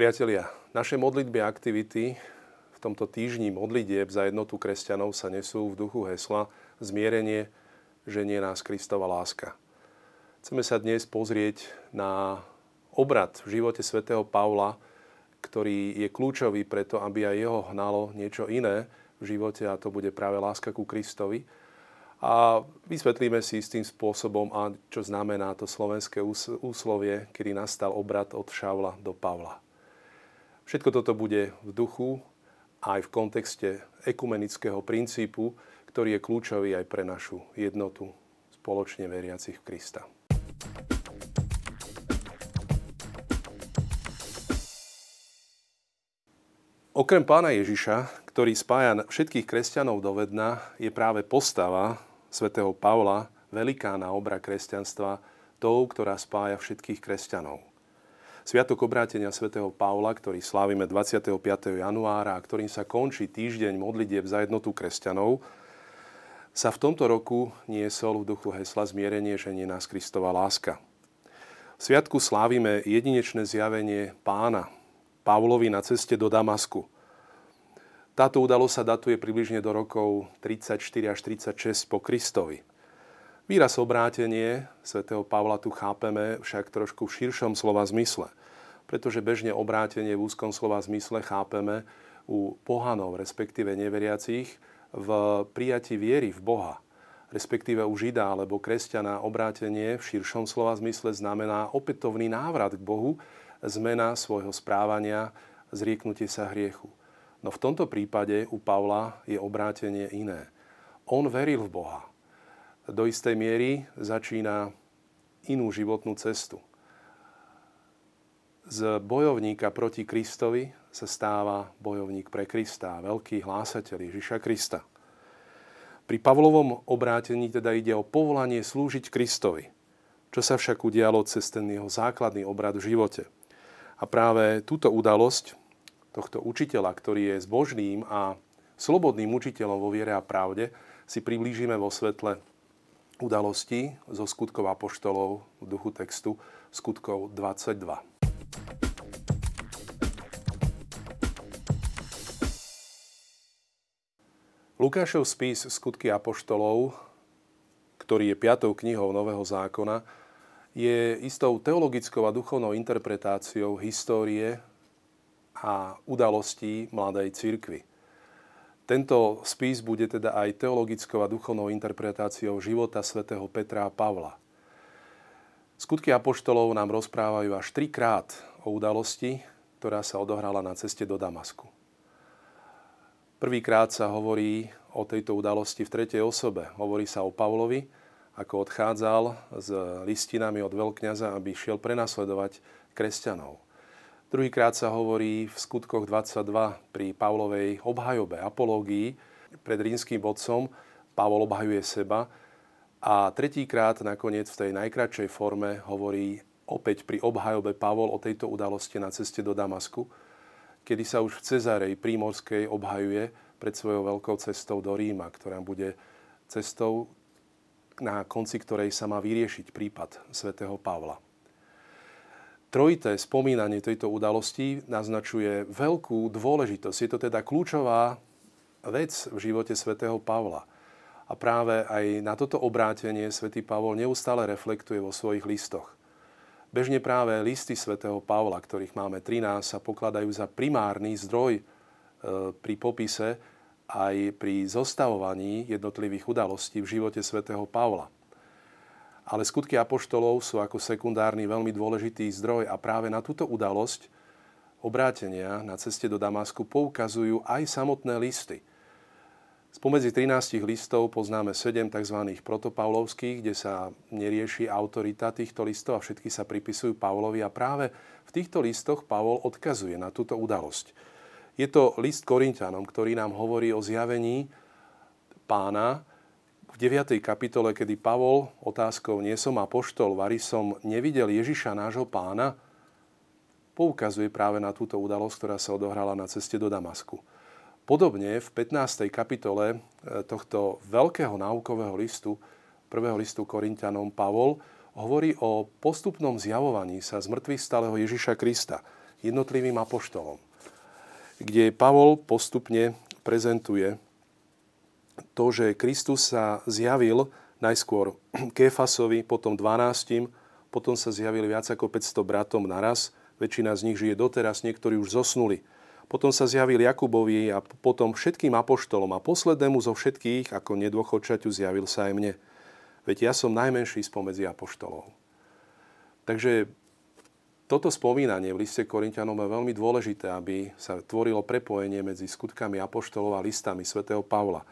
Priatelia, naše modlitby a aktivity v tomto týždni modlitieb za jednotu kresťanov sa nesú v duchu hesla Zmierenie, ženie nás Kristova láska. Chceme sa dnes pozrieť na obrat v živote svätého Pavla, ktorý je kľúčový preto, aby aj jeho hnalo niečo iné v živote, a to bude práve láska ku Kristovi. A vysvetlíme si istým spôsobom, a čo znamená to slovenské úslovie, kedy nastal obrat od Šavla do Pavla. Všetko toto bude v duchu aj v kontexte ekumenického princípu, ktorý je kľúčový aj pre našu jednotu spoločne veriacich v Krista. Okrem Pána Ježiša, ktorý spája všetkých kresťanov dovedna, je práve postava svätého Pavla, velikána obra kresťanstva, tou, ktorá spája všetkých kresťanov. Sviatok obrátenia svätého Pavla, ktorý slávime 25. januára a ktorým sa končí týždeň modlitieb za jednotu kresťanov, sa v tomto roku niesol v duchu hesla Zmierenie, ženie nás Kristova láska. V sviatku slávime jedinečné zjavenie Pána Pavlovi na ceste do Damasku. Táto udalosť sa datuje približne do rokov 34 až 36 po Kristovi. Výraz obrátenie svätého Pavla tu chápeme však trošku v širšom slova zmysle, pretože bežne obrátenie v úzkom slova zmysle chápeme u pohanov, respektíve neveriacich, v prijatí viery v Boha, respektíve u Žida alebo kresťana. Obrátenie v širšom slova zmysle znamená opätovný návrat k Bohu, zmena svojho správania, zrieknutie sa hriechu. No v tomto prípade u Pavla je obrátenie iné. On veril v Boha. Do istej miery začína inú životnú cestu. Z bojovníka proti Kristovi sa stáva bojovník pre Krista, veľký hlásateľ Ježiša Krista. Pri Pavlovom obrátení teda ide o povolanie slúžiť Kristovi, čo sa však udialo cez ten jeho základný obrad v živote. A práve túto udalosť tohto učiteľa, ktorý je zbožným a slobodným učiteľom vo viere a pravde, si priblížime vo svetle udalosti zo Skutkov apoštolov v duchu textu Skutkov 22. Lukášov spis Skutky apoštolov, ktorý je 5. knihou Nového zákona, je istou teologickou a duchovnou interpretáciou histórie a udalostí mladej cirkvi. Tento spis bude teda aj teologickou a duchovnou interpretáciou života svätého Petra a Pavla. Skutky apoštolov nám rozprávajú až 3-krát o udalosti, ktorá sa odohrala na ceste do Damasku. Prvýkrát sa hovorí o tejto udalosti v tretej osobe. Hovorí sa o Pavlovi, ako odchádzal s listinami od veľkňaza, aby šiel prenasledovať kresťanov. Druhýkrát sa hovorí v Skutkoch 22 pri Pavlovej obhajobe, apológii pred rímskym vodcom. Pavol obhajuje seba. A tretíkrát nakoniec v tej najkratšej forme hovorí opäť pri obhajobe Pavol o tejto udalosti na ceste do Damasku, kedy sa už v Cezareji Prímorskej obhajuje pred svojou veľkou cestou do Ríma, ktorá bude cestou, na konci ktorej sa má vyriešiť prípad svätého Pavla. Trojité spomínanie tejto udalosti naznačuje veľkú dôležitosť. Je to teda kľúčová vec v živote svätého Pavla. A práve aj na toto obrátenie svätý Pavol neustále reflektuje vo svojich listoch. Bežne práve listy svätého Pavla, ktorých máme 13, sa pokladajú za primárny zdroj pri popise aj pri zostavovaní jednotlivých udalostí v živote svätého Pavla. Ale Skutky apoštolov sú ako sekundárny veľmi dôležitý zdroj a práve na túto udalosť obrátenia na ceste do Damasku poukazujú aj samotné listy. Spomedzi 13 listov poznáme 7 tzv. Protopavlovských, kde sa nerieši autorita týchto listov a všetky sa pripisujú Pavlovi, a práve v týchto listoch Pavol odkazuje na túto udalosť. Je to list Korinťanom, ktorý nám hovorí o zjavení Pána v 9. kapitole, kedy Pavol otázkou "Nie som apoštol, vari som nevidel Ježiša nášho Pána?" poukazuje práve na túto udalosť, ktorá sa odohrala na ceste do Damasku. Podobne v 15. kapitole tohto veľkého náukového listu, prvého listu Korinťanom, Pavol hovorí o postupnom zjavovaní sa zmŕtvychvstalého Ježiša Krista, jednotlivým apoštolom, kde Pavol postupne prezentuje to, že Kristus sa zjavil najskôr Kéfasovi, potom 12, potom sa zjavili viac ako 500 bratom naraz, väčšina z nich žije doteraz, niektorí už zosnuli. Potom sa zjavil Jakubovi a potom všetkým apoštolom a poslednému zo všetkých, ako nedôchodčaťu, zjavil sa aj mne. Veď ja som najmenší spomedzi apoštolov. Takže toto spomínanie v liste Korinťanom je veľmi dôležité, aby sa tvorilo prepojenie medzi skutkami apoštolov a listami svätého Pavla.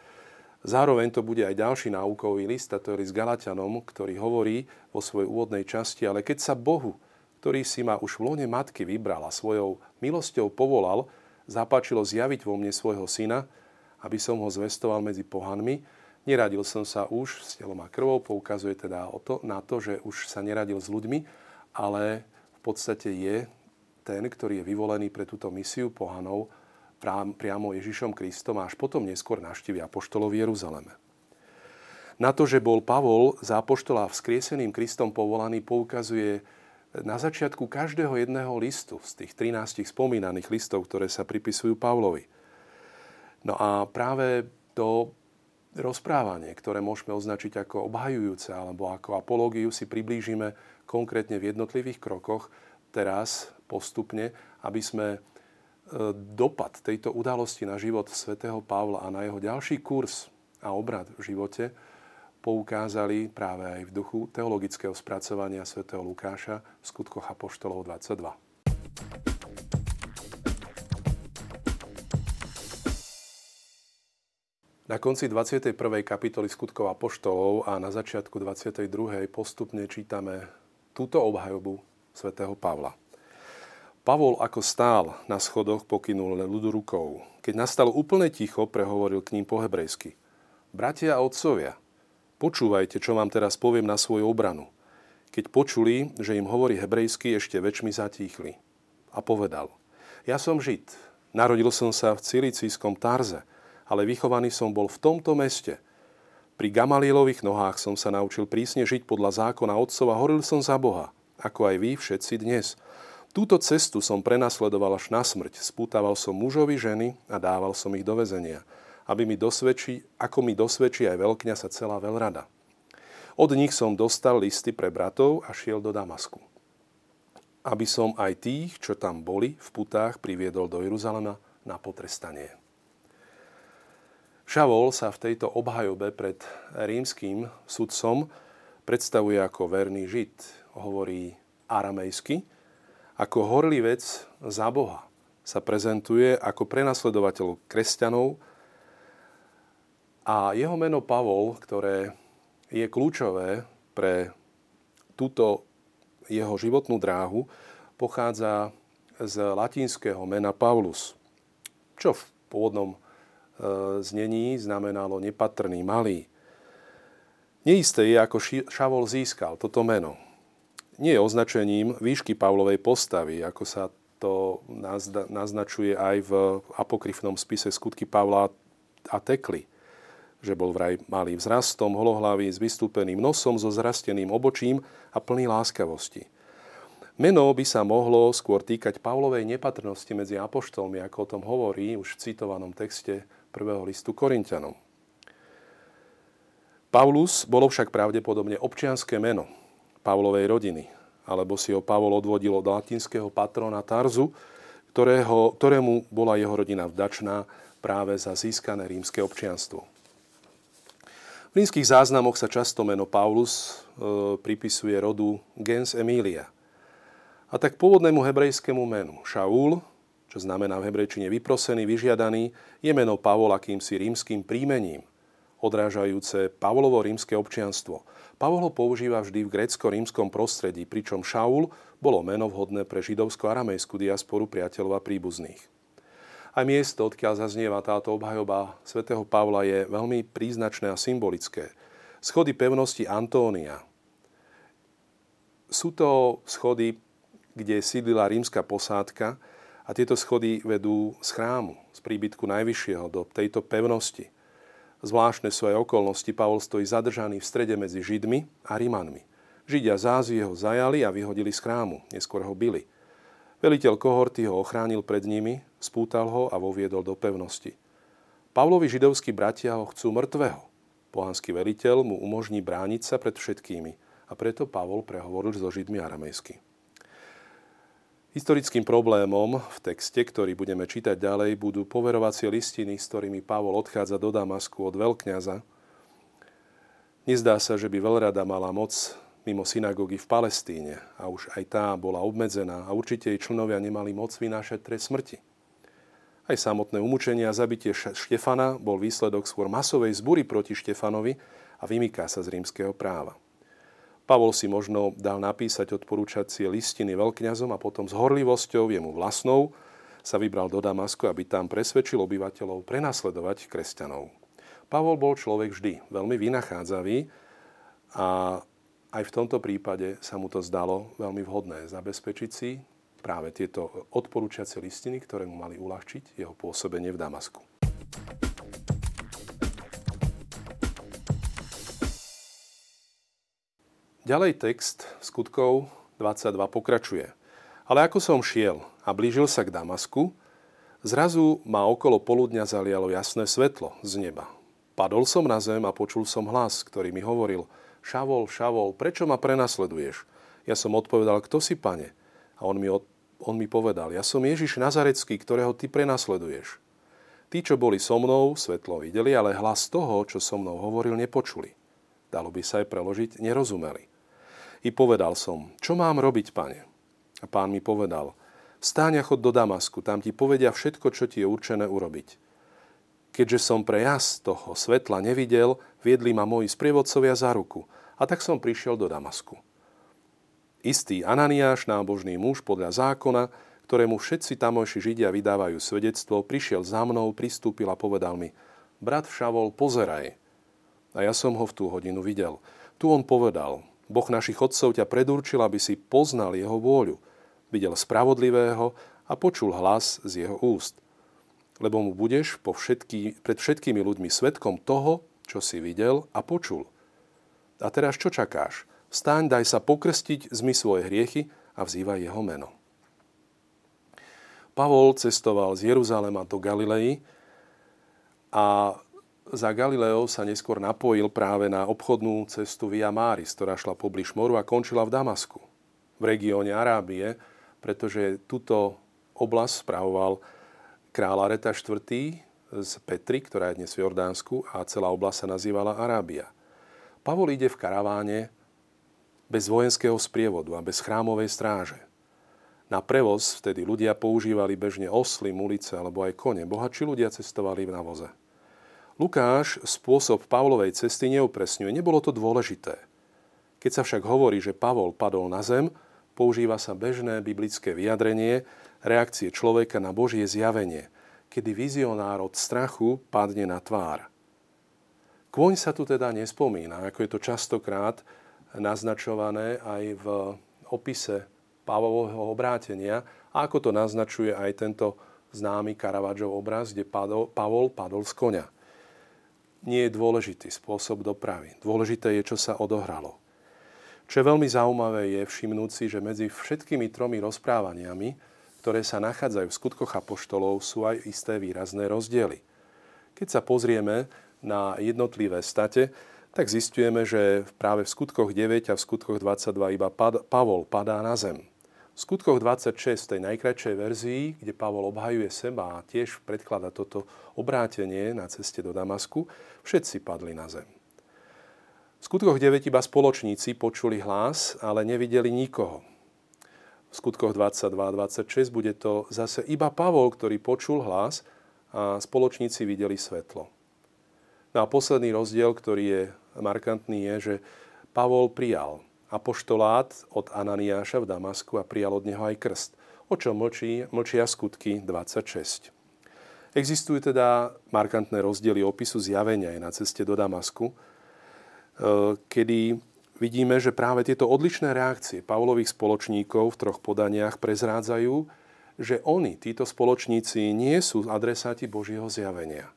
Zároveň to bude aj ďalší náukový list, a to je list Galatianom, ktorý hovorí vo svojej úvodnej časti, ale keď sa Bohu, ktorý si ma už v lone matky vybral a svojou milosťou povolal, zapáčilo zjaviť vo mne svojho syna, aby som ho zvestoval medzi pohanmi. Neradil som sa už s telom a krvou, poukazuje teda na to, že už sa neradil s ľuďmi, ale v podstate je ten, ktorý je vyvolený pre túto misiu pohanov priamo Ježišom Kristom, a až potom neskôr navštívi apoštolov v Jeruzaleme. Na to, že bol Pavol za apoštola vzkrieseným Kristom povolaný, poukazuje na začiatku každého jedného listu z tých 13 spomínaných listov, ktoré sa pripisujú Pavlovi. No a práve to rozprávanie, ktoré môžeme označiť ako obhajujúce alebo ako apológiu, si priblížime konkrétne v jednotlivých krokoch teraz postupne, aby sme dopad tejto udalosti na život svätého Pavla a na jeho ďalší kurz a obrad v živote poukázali práve aj v duchu teologického spracovania svätého Lukáša v Skutkoch apoštolov 22. Na konci 21. kapitoly Skutkov apoštolov a na začiatku 22. postupne čítame túto obhajobu svätého Pavla. Pavol, ako stál na schodoch, pokynul ľudu rukou. Keď nastalo úplne ticho, prehovoril k ním po hebrejsky. Bratia a otcovia, počúvajte, čo vám teraz poviem na svoju obranu. Keď počuli, že im hovorí hebrejsky, ešte väčšmi zatíchli. A povedal, ja som Žid, narodil som sa v Cilicijskom Tarze, ale vychovaný som bol v tomto meste. Pri Gamalielových nohách som sa naučil prísne žiť podľa zákona otcov a horil som za Boha, ako aj vy všetci dnes. Túto cestu som prenasledoval až na smrť, spútaval som mužovi ženy a dával som ich do väzenia, ako mi dosvedčí aj veľkňasa celá veľrada. Od nich som dostal listy pre bratov a šiel do Damasku, aby som aj tých, čo tam boli v putách, priviedol do Jeruzalema na potrestanie. Šavol sa v tejto obhajobe pred rímským sudcom predstavuje ako verný Žid, hovorí aramejsky, ako horlivec za Boha sa prezentuje ako prenasledovateľ kresťanov. A jeho meno Pavol, ktoré je kľúčové pre túto jeho životnú dráhu, pochádza z latinského mena Paulus, čo v pôvodnom znení znamenalo nepatrný, malý. Neisté je, ako Šavol získal toto meno. Nie je označením výšky Pavlovej postavy, ako sa to naznačuje aj v apokryfnom spise Skutky Pavla a Tekly, že bol vraj malý vzrastom, holohlavý, s vystúpeným nosom, so zrasteným obočím a plný láskavosti. Meno by sa mohlo skôr týkať Pavlovej nepatrnosti medzi apoštolmi, ako o tom hovorí už v citovanom texte 1. listu Korinťanom. Paulus bolo však pravdepodobne občianske meno Pavlovej rodiny, alebo si ho Pavol odvodil od latinského patrona Tarzu, ktorému bola jeho rodina vďačná práve za získané rímske občianstvo. V rímskych záznamoch sa často meno Paulus pripisuje rodu gens Emilia. A tak pôvodnému hebrejskému menu Šaúl, čo znamená v hebrejčine vyprosený, vyžiadaný, je meno Pavol akýmsi rímskym príjmením, odrážajúce Pavlovo rímske občianstvo. Pavol ho používa vždy v grécko-rímskom prostredí, pričom Šaúl bolo meno vhodné pre židovsko-aramejskú diasporu priateľov a príbuzných. A miesto, odkiaľ zaznieva táto obhajoba svätého Pavla, je veľmi príznačné a symbolické. Schody pevnosti Antónia. Sú to schody, kde sídlila rímska posádka, a tieto schody vedú z chrámu, z príbytku najvyššieho do tejto pevnosti. Zvláštne sú aj okolnosti. Pavol stojí zadržaný v strede medzi Židmi a Rimanmi. Židia z Ázie ho zajali a vyhodili z chrámu, neskôr ho bili. Veliteľ kohorty ho ochránil pred nimi, spútal ho a voviedol do pevnosti. Pavlovi židovskí bratia ho chcú mŕtvého. Pohanský veliteľ mu umožní brániť sa pred všetkými a preto Pavol prehovoril so Židmi aramejsky. Historickým problémom v texte, ktorý budeme čítať ďalej, budú poverovacie listiny, s ktorými Pavol odchádza do Damasku od veľkňaza. Nezdá sa, že by veľrada mala moc mimo synagógy v Palestíne a už aj tá bola obmedzená a určite jej členovia nemali moc vynášať trest smrti. Aj samotné umučenie a zabitie Štefana bol výsledok skôr masovej zbúry proti Štefanovi a vymyká sa z rímskeho práva. Pavol si možno dal napísať odporúčacie listiny veľkňazom a potom s horlivosťou jemu vlastnou sa vybral do Damasku, aby tam presvedčil obyvateľov prenasledovať kresťanov. Pavol bol človek vždy veľmi vynachádzavý a aj v tomto prípade sa mu to zdalo veľmi vhodné zabezpečiť si práve tieto odporúčacie listiny, ktoré mu mali uľahčiť jeho pôsobenie v Damasku. Ďalej text skutkov 22 pokračuje. Ale ako som šiel a blížil sa k Damasku, zrazu ma okolo poludňa zalialo jasné svetlo z neba. Padol som na zem a počul som hlas, ktorý mi hovoril: Šavol, Šavol, prečo ma prenasleduješ? Ja som odpovedal: kto si, Pane? A on mi povedal: ja som Ježiš Nazarecký, ktorého ty prenasleduješ. Tí, čo boli so mnou, svetlo videli, ale hlas toho, čo so mnou hovoril, nepočuli. Dalo by sa aj preložiť: nerozumeli. I povedal som: čo mám robiť, Pane? A Pán mi povedal: vstáň a chod do Damasku, tam ti povedia všetko, čo ti je určené urobiť. Keďže som prejazd toho svetla nevidel, viedli ma moji sprievodcovia za ruku, a tak som prišiel do Damasku. Istý Ananiáš, nábožný muž podľa zákona, ktorému všetci tamojší Židia vydávajú svedectvo, prišiel za mnou, pristúpil a povedal mi: brat Šavol, pozeraj. A ja som ho v tú hodinu videl. Tu on povedal: Boh našich otcov ťa predurčil, aby si poznal jeho vôľu. Videl spravodlivého a počul hlas z jeho úst. Lebo mu budeš pred všetkými ľuďmi svedkom toho, čo si videl a počul. A teraz čo čakáš? Vstaň, daj sa pokrstiť, zmyj svoje hriechy a vzývaj jeho meno. Pavol cestoval z Jeruzalema do Galilei a za Galileou sa neskôr napojil práve na obchodnú cestu Via Maris, ktorá šla poblíž moru a končila v Damasku, v regióne Arábie, pretože túto oblasť spravoval kráľ Areta IV. Z Petry, ktorá je dnes v Jordánsku, a celá oblasť sa nazývala Arábia. Pavol ide v karaváne bez vojenského sprievodu a bez chrámovej stráže. Na prevoz vtedy ľudia používali bežne osly, mulice alebo aj kone. Bohatší ľudia cestovali v navoze. Lukáš spôsob Pavlovej cesty neupresňuje, nebolo to dôležité. Keď sa však hovorí, že Pavol padol na zem, používa sa bežné biblické vyjadrenie reakcie človeka na Božie zjavenie, kedy vizionár od strachu padne na tvár. Kôň sa tu teda nespomína, ako je to častokrát naznačované aj v opise Pavlovho obrátenia, a ako to naznačuje aj tento známy Caravaggiov obraz, kde Pavol padol z koňa. Nie je dôležitý spôsob dopravy. Dôležité je, čo sa odohralo. Čo je veľmi zaujímavé, je všimnúť si, že medzi všetkými tromi rozprávaniami, ktoré sa nachádzajú v skutkoch apoštolov, sú aj isté výrazné rozdiely. Keď sa pozrieme na jednotlivé state, tak zistujeme, že práve v skutkoch 9 a v skutkoch 22 iba Pavol padá na zem. V skutkoch 26, tej najkratšej verzii, kde Pavol obhajuje seba a tiež predklada toto obrátenie na ceste do Damasku, všetci padli na zem. V skutkoch 9 iba spoločníci počuli hlas, ale nevideli nikoho. V skutkoch 22 a 26 bude to zase iba Pavol, ktorý počul hlas a spoločníci videli svetlo. No a posledný rozdiel, ktorý je markantný, je, že Pavol prijal apoštolát od Ananiáša v Damasku a prijal od neho aj krst, o čom mlčia skutky 26. Existujú teda markantné rozdiely opisu zjavenia aj na ceste do Damasku, kedy vidíme, že práve tieto odlišné reakcie Pavlových spoločníkov v troch podaniach prezrádzajú, že oni, títo spoločníci, nie sú adresáti Božieho zjavenia.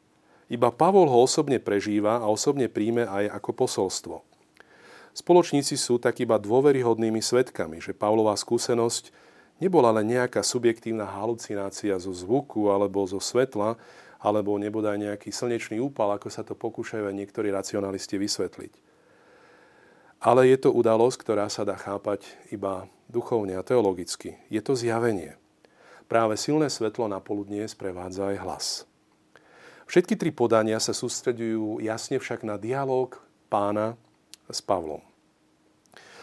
Iba Pavol ho osobne prežíva a osobne príjme aj ako posolstvo. Spoločníci sú tak iba dôveryhodnými svedkami, že Pavlová skúsenosť Nebola len nejaká subjektívna halucinácia zo zvuku alebo zo svetla, alebo nebodaj nejaký slnečný úpal, ako sa to pokúšajú aj niektorí racionalisti vysvetliť. Ale je to udalosť, ktorá sa dá chápať iba duchovne a teologicky. Je to zjavenie. Práve silné svetlo na poludnie sprevádza aj hlas. Všetky tri podania sa sústreďujú jasne však na dialóg Pána s Pavlom.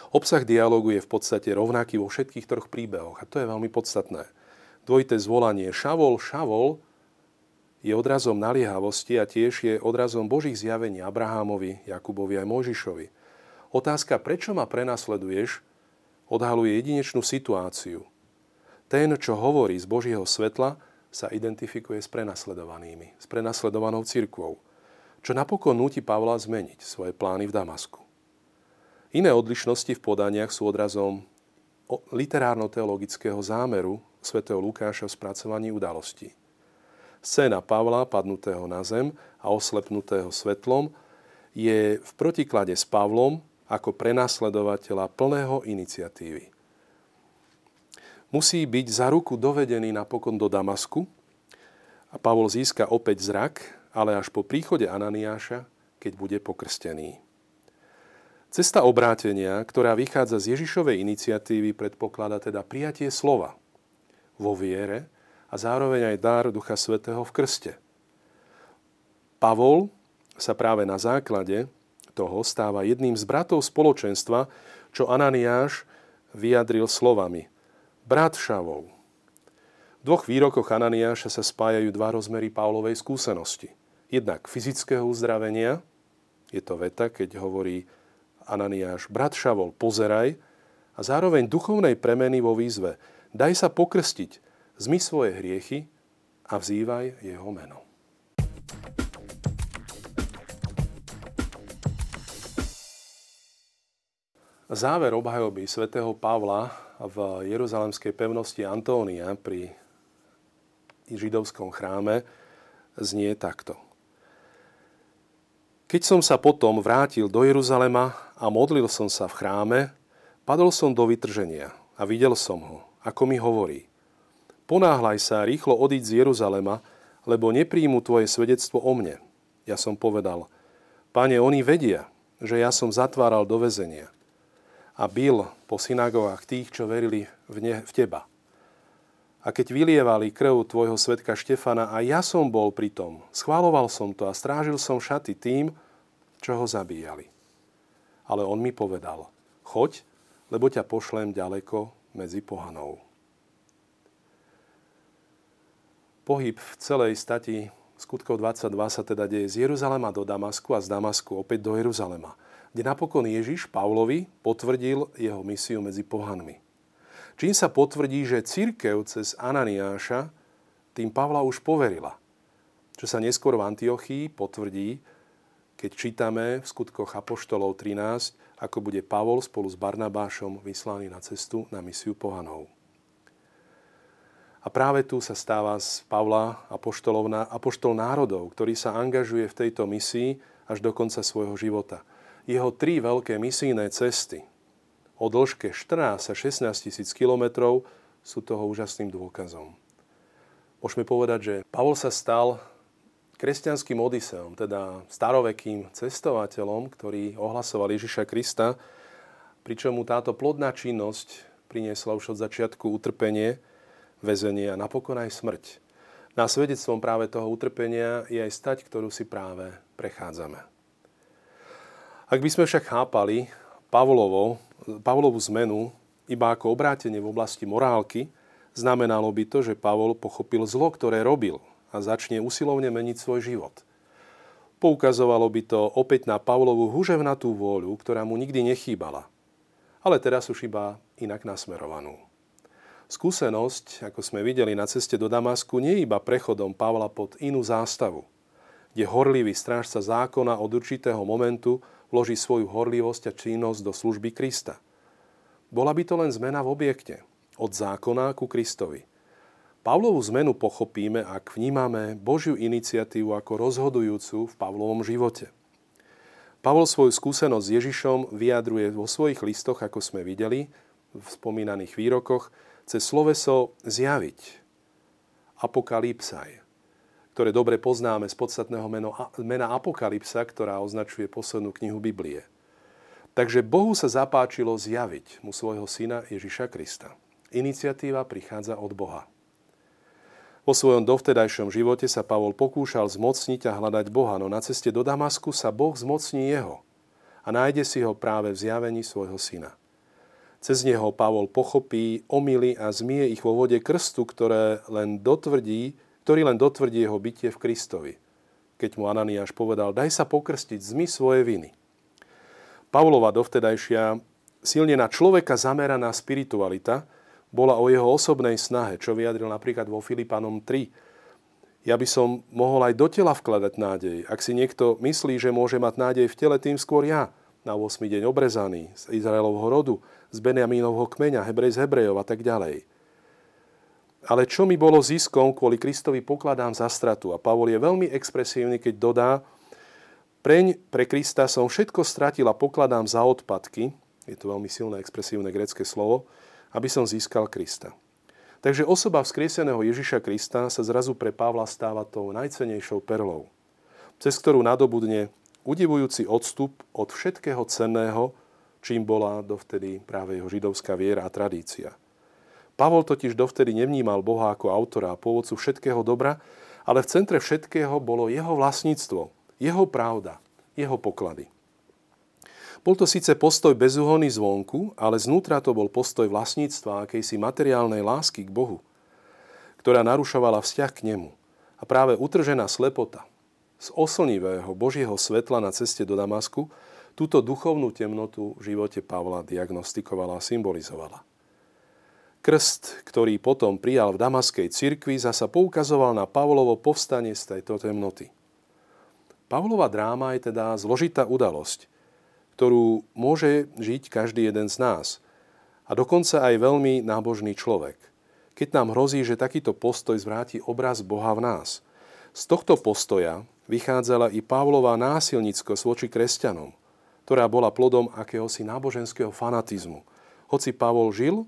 Obsah dialógu je v podstate rovnaký vo všetkých troch príbehoch a to je veľmi podstatné. Dvojité zvolanie Šavol, Šavol je odrazom naliehavosti a tiež je odrazom Božích zjavení Abrahámovi, Jakubovi aj Mojžišovi. Otázka, prečo ma prenasleduješ, odhaluje jedinečnú situáciu. Ten, čo hovorí z Božieho svetla, sa identifikuje s prenasledovanými, s prenasledovanou cirkvou, čo napokon núti Pavla zmeniť svoje plány v Damasku. Iné odlišnosti v podaniach sú odrazom literárno-teologického zámeru svätého Lukáša v spracovaní udalostí. Scéna Pavla, padnutého na zem a oslepnutého svetlom, je v protiklade s Pavlom ako prenasledovateľa plného iniciatívy. Musí byť za ruku dovedený napokon do Damasku a Pavol získa opäť zrak, ale až po príchode Ananiáša, keď bude pokrstený. Cesta obrátenia, ktorá vychádza z Ježišovej iniciatívy, predpokladá teda prijatie slova vo viere a zároveň aj dar Ducha Svätého v krste. Pavol sa práve na základe toho stáva jedným z bratov spoločenstva, čo Ananiáš vyjadril slovami: brat Šavol. V dvoch výrokoch Ananiáša sa spájajú dva rozmery Pavlovej skúsenosti. Jednak fyzického uzdravenia, je to veta, keď hovorí Ananiáš: brat Šavol, pozeraj, a zároveň duchovnej premeny vo výzve: daj sa pokrstiť, zmy svoje hriechy a vzývaj jeho meno. Záver obhajoby svätého Pavla v jeruzalemskej pevnosti Antónia pri židovskom chráme znie takto. Keď som sa potom vrátil do Jeruzalema a modlil som sa v chráme, padol som do vytrženia a videl som ho, ako mi hovorí: ponáhľaj sa, rýchlo odíď z Jeruzalema, lebo nepríjmu tvoje svedectvo o mne. Ja som povedal: Pane, oni vedia, že ja som zatváral do väzenia a bil po synagogách tých, čo verili v teba. A keď vylievali krv tvojho svedka Štefana, a ja som bol pri tom, schváľoval som to a strážil som šaty tým, čo ho zabíjali. Ale on mi povedal: choď, lebo ťa pošlem ďaleko medzi pohanov. Pohyb v celej stati Skutkov 22 sa teda deje z Jeruzalema do Damasku a z Damasku opäť do Jeruzalema, kde napokon Ježiš Pavlovi potvrdil jeho misiu medzi pohanmi. Čím sa potvrdí, že cirkev cez Ananiáša tým Pavla už poverila, čo sa neskôr v Antiochii potvrdí, keď čítame v Skutkoch apoštolov 13, ako bude Pavol spolu s Barnabášom vyslaný na cestu na misiu pohanov. A práve tu sa stáva z Pavla apoštol národov, ktorý sa angažuje v tejto misii až do konca svojho života. Jeho tri veľké misijné cesty o dĺžke 14 a 16 000 kilometrov sú toho úžasným dôkazom. Môžeme povedať, že Pavol sa stal kresťanským Odiseom, teda starovekým cestovateľom, ktorý ohlasoval Ježiša Krista, pričom mu táto plodná činnosť priniesla už od začiatku utrpenie, väzenie a napokon aj smrť. Na svedectvom práve toho utrpenia je aj stať, ktorú si práve prechádzame. Ak by sme však chápali Pavlovu zmenu iba ako obrátenie v oblasti morálky, znamenalo by to, že Pavol pochopil zlo, ktoré robil, a začne usilovne meniť svoj život. Poukazovalo by to opäť na Pavlovu huževnatú vôľu, ktorá mu nikdy nechýbala, ale teraz už iba inak nasmerovanú. Skúsenosť, ako sme videli na ceste do Damasku, nie je iba prechodom Pavla pod inú zástavu, kde horlivý strážca zákona od určitého momentu vloží svoju horlivosť a činnosť do služby Krista. Bola by to len zmena v objekte, od zákona ku Kristovi. Pavlovu zmenu pochopíme, ak vnímame Božiu iniciatívu ako rozhodujúcu v Pavlovom živote. Pavol svoju skúsenosť s Ježišom vyjadruje vo svojich listoch, ako sme videli, v spomínaných výrokoch cez sloveso zjaviť, apokalypsaj, ktoré dobre poznáme z podstatného mena Apokalypsa, ktorá označuje poslednú knihu Biblie. Takže Bohu sa zapáčilo zjaviť mu svojho syna Ježiša Krista. Iniciatíva prichádza od Boha. Po svojom dovtedajšom živote sa Pavol pokúšal zmocniť a hľadať Boha, no na ceste do Damasku sa Boh zmocní jeho a nájde si ho práve v zjavení svojho syna. Cez neho Pavol pochopí, omily a zmije ich vo vode krstu, ktorý len dotvrdí jeho bytie v Kristovi. Keď mu Ananiáš povedal, daj sa pokrstiť, zmy svoje viny. Pavlova dovtedajšia silne na človeka zameraná spiritualita bola o jeho osobnej snahe, čo vyjadril napríklad vo Filipanom 3. Ja by som mohol aj do tela vkladať nádej. Ak si niekto myslí, že môže mať nádej v tele, tým skôr ja. Na 8. deň obrezaný, z Izraelovho rodu, z Benjamínovho kmeňa, Hebrej z Hebrejov a tak ďalej. Ale čo mi bolo ziskom, kvôli Kristovi pokladám za stratu. A Pavol je veľmi expresívny, keď dodá, pre Krista som všetko stratil a pokladám za odpadky. Je to veľmi silné expresívne grécke slovo. Aby som získal Krista. Takže osoba vzkrieseného Ježiša Krista sa zrazu pre Pavla stáva tou najcennejšou perlou, cez ktorú nadobudne udivujúci odstup od všetkého cenného, čím bola dovtedy práve jeho židovská viera a tradícia. Pavol totiž dovtedy nevnímal Boha ako autora a pôvodcu všetkého dobra, ale v centre všetkého bolo jeho vlastníctvo, jeho pravda, jeho poklady. Bol to síce postoj bezúhonný zvonku, ale znútra to bol postoj vlastníctva akejsi materiálnej lásky k Bohu, ktorá narušovala vzťah k nemu. A práve utržená slepota z oslnivého Božieho svetla na ceste do Damasku túto duchovnú temnotu v živote Pavla diagnostikovala a symbolizovala. Krst, ktorý potom prijal v damaskej cirkvi, zasa poukazoval na Pavlovo povstanie z tejto temnoty. Pavlova dráma je teda zložitá udalosť, ktorú môže žiť každý jeden z nás a dokonca aj veľmi nábožný človek, keď nám hrozí, že takýto postoj zvráti obraz Boha v nás. Z tohto postoja vychádzala i Pavlova násilnícko voči kresťanom, ktorá bola plodom akéhosi náboženského fanatizmu, hoci Pavol žil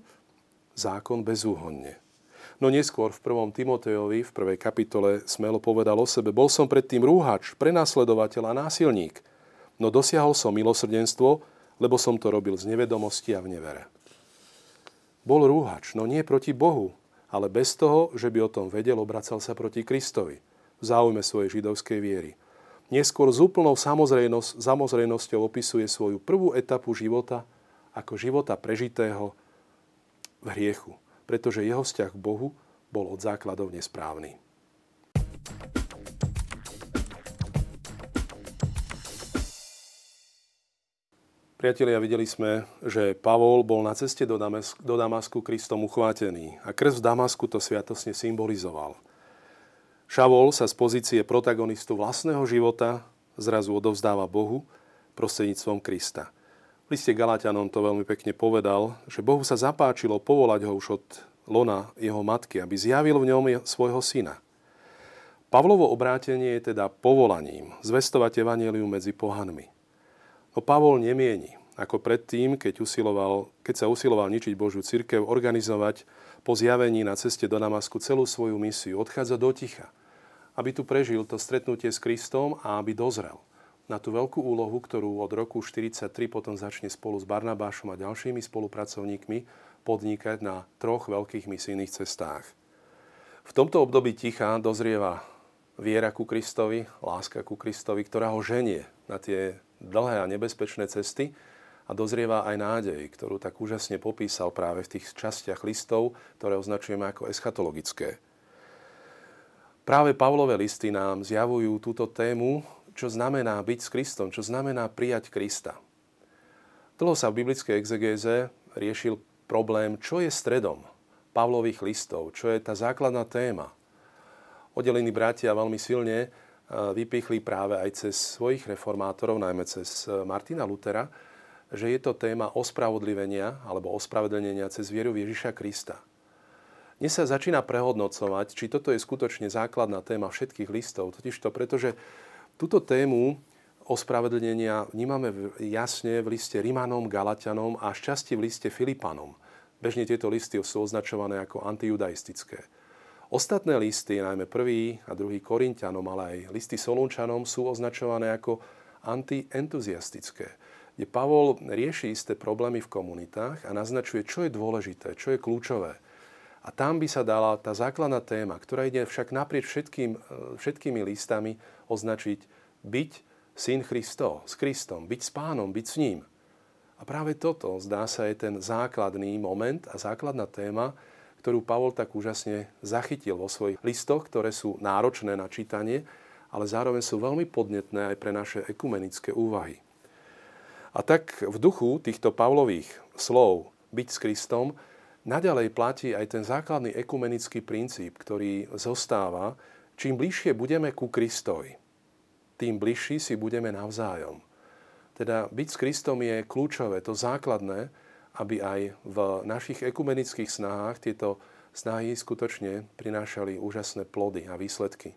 zákon bezúhonne. No neskôr v 1. Timotejovi v 1. kapitole smelo povedal o sebe, bol som predtým rúhač, prenasledovateľ a násilník, no dosiahol som milosrdenstvo, lebo som to robil z nevedomosti a v nevere. Bol rúhač, no nie proti Bohu, ale bez toho, že by o tom vedel, obracal sa proti Kristovi v záujme svojej židovskej viery. Neskôr s úplnou samozrejnosťou opisuje svoju prvú etapu života ako života prežitého v hriechu, pretože jeho vzťah k Bohu bol od základov nesprávny. Priatelia, videli sme, že Pavol bol na ceste do Damasku Kristom uchvátený a krst v Damasku to sviatosne symbolizoval. Šavol sa z pozície protagonistu vlastného života zrazu odovzdáva Bohu prostredníctvom Krista. V liste Galatianom to veľmi pekne povedal, že Bohu sa zapáčilo povolať ho už od lona jeho matky, aby zjavil v ňom svojho syna. Pavlovo obrátenie je teda povolaním zvestovať evanjelium medzi pohanmi. No Pavol nemieni, ako predtým, keď sa usiloval ničiť Božiu cirkev, organizovať po zjavení na ceste do Damasku celú svoju misiu. Odchádza do ticha, aby tu prežil to stretnutie s Kristom a aby dozrel na tú veľkú úlohu, ktorú od roku 1943 potom začne spolu s Barnabášom a ďalšími spolupracovníkmi podnikať na troch veľkých misijných cestách. V tomto období ticha dozrieva viera ku Kristovi, láska ku Kristovi, ktorá ho ženie na tie dlhé a nebezpečné cesty a dozrieva aj nádej, ktorú tak úžasne popísal práve v tých častiach listov, ktoré označujeme ako eschatologické. Práve Pavlové listy nám zjavujú túto tému, čo znamená byť s Kristom, čo znamená prijať Krista. Dlho sa v biblickej exegéze riešil problém, čo je stredom Pavlových listov, čo je tá základná téma. Oddelení bratia veľmi silne vypichli práve aj cez svojich reformátorov, najmä cez Martina Lutera, že je to téma ospravodlivenia alebo ospravedlnenia cez vieru v Ježiša Krista. Dnes sa začína prehodnocovať, či toto je skutočne základná téma všetkých listov, totižto pretože túto tému ospravedlnenia vnímame jasne v liste Rimanom, Galatianom a šťastie v liste Filipanom. Bežne tieto listy sú označované ako antijudaistické. Ostatné listy, najmä 1. a 2. Korinťanom, ale aj listy Solunčanom sú označované ako antientuziastické, kde Pavol rieši isté problémy v komunitách a naznačuje, čo je dôležité, čo je kľúčové. A tam by sa dala tá základná téma, ktorá ide však naprieč všetkými listami, označiť byť syn Kristov, s Kristom, byť s Pánom, byť s ním. A práve toto, zdá sa, je ten základný moment a základná téma, ktorú Pavol tak úžasne zachytil vo svojich listoch, ktoré sú náročné na čítanie, ale zároveň sú veľmi podnetné aj pre naše ekumenické úvahy. A tak v duchu týchto Pavlových slov byť s Kristom naďalej platí aj ten základný ekumenický princíp, ktorý zostáva, čím bližšie budeme ku Kristovi, tým bližší si budeme navzájom. Teda byť s Kristom je kľúčové, to základné, aby aj v našich ekumenických snahách tieto snahy skutočne prinášali úžasné plody a výsledky.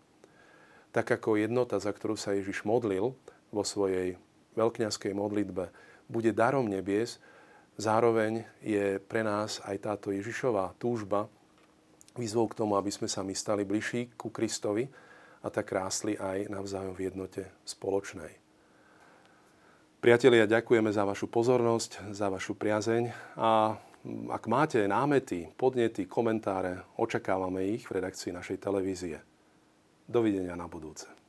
Tak ako jednota, za ktorú sa Ježiš modlil vo svojej veľkňazskej modlitbe, bude darom nebies, zároveň je pre nás aj táto Ježišová túžba výzvou k tomu, aby sme sa my stali bližší ku Kristovi a tak rástli aj navzájom v jednote spoločnej. Priatelia, ďakujeme za vašu pozornosť, za vašu priazeň a ak máte námety, podnety, komentáre, očakávame ich v redakcii našej televízie. Dovidenia na budúce.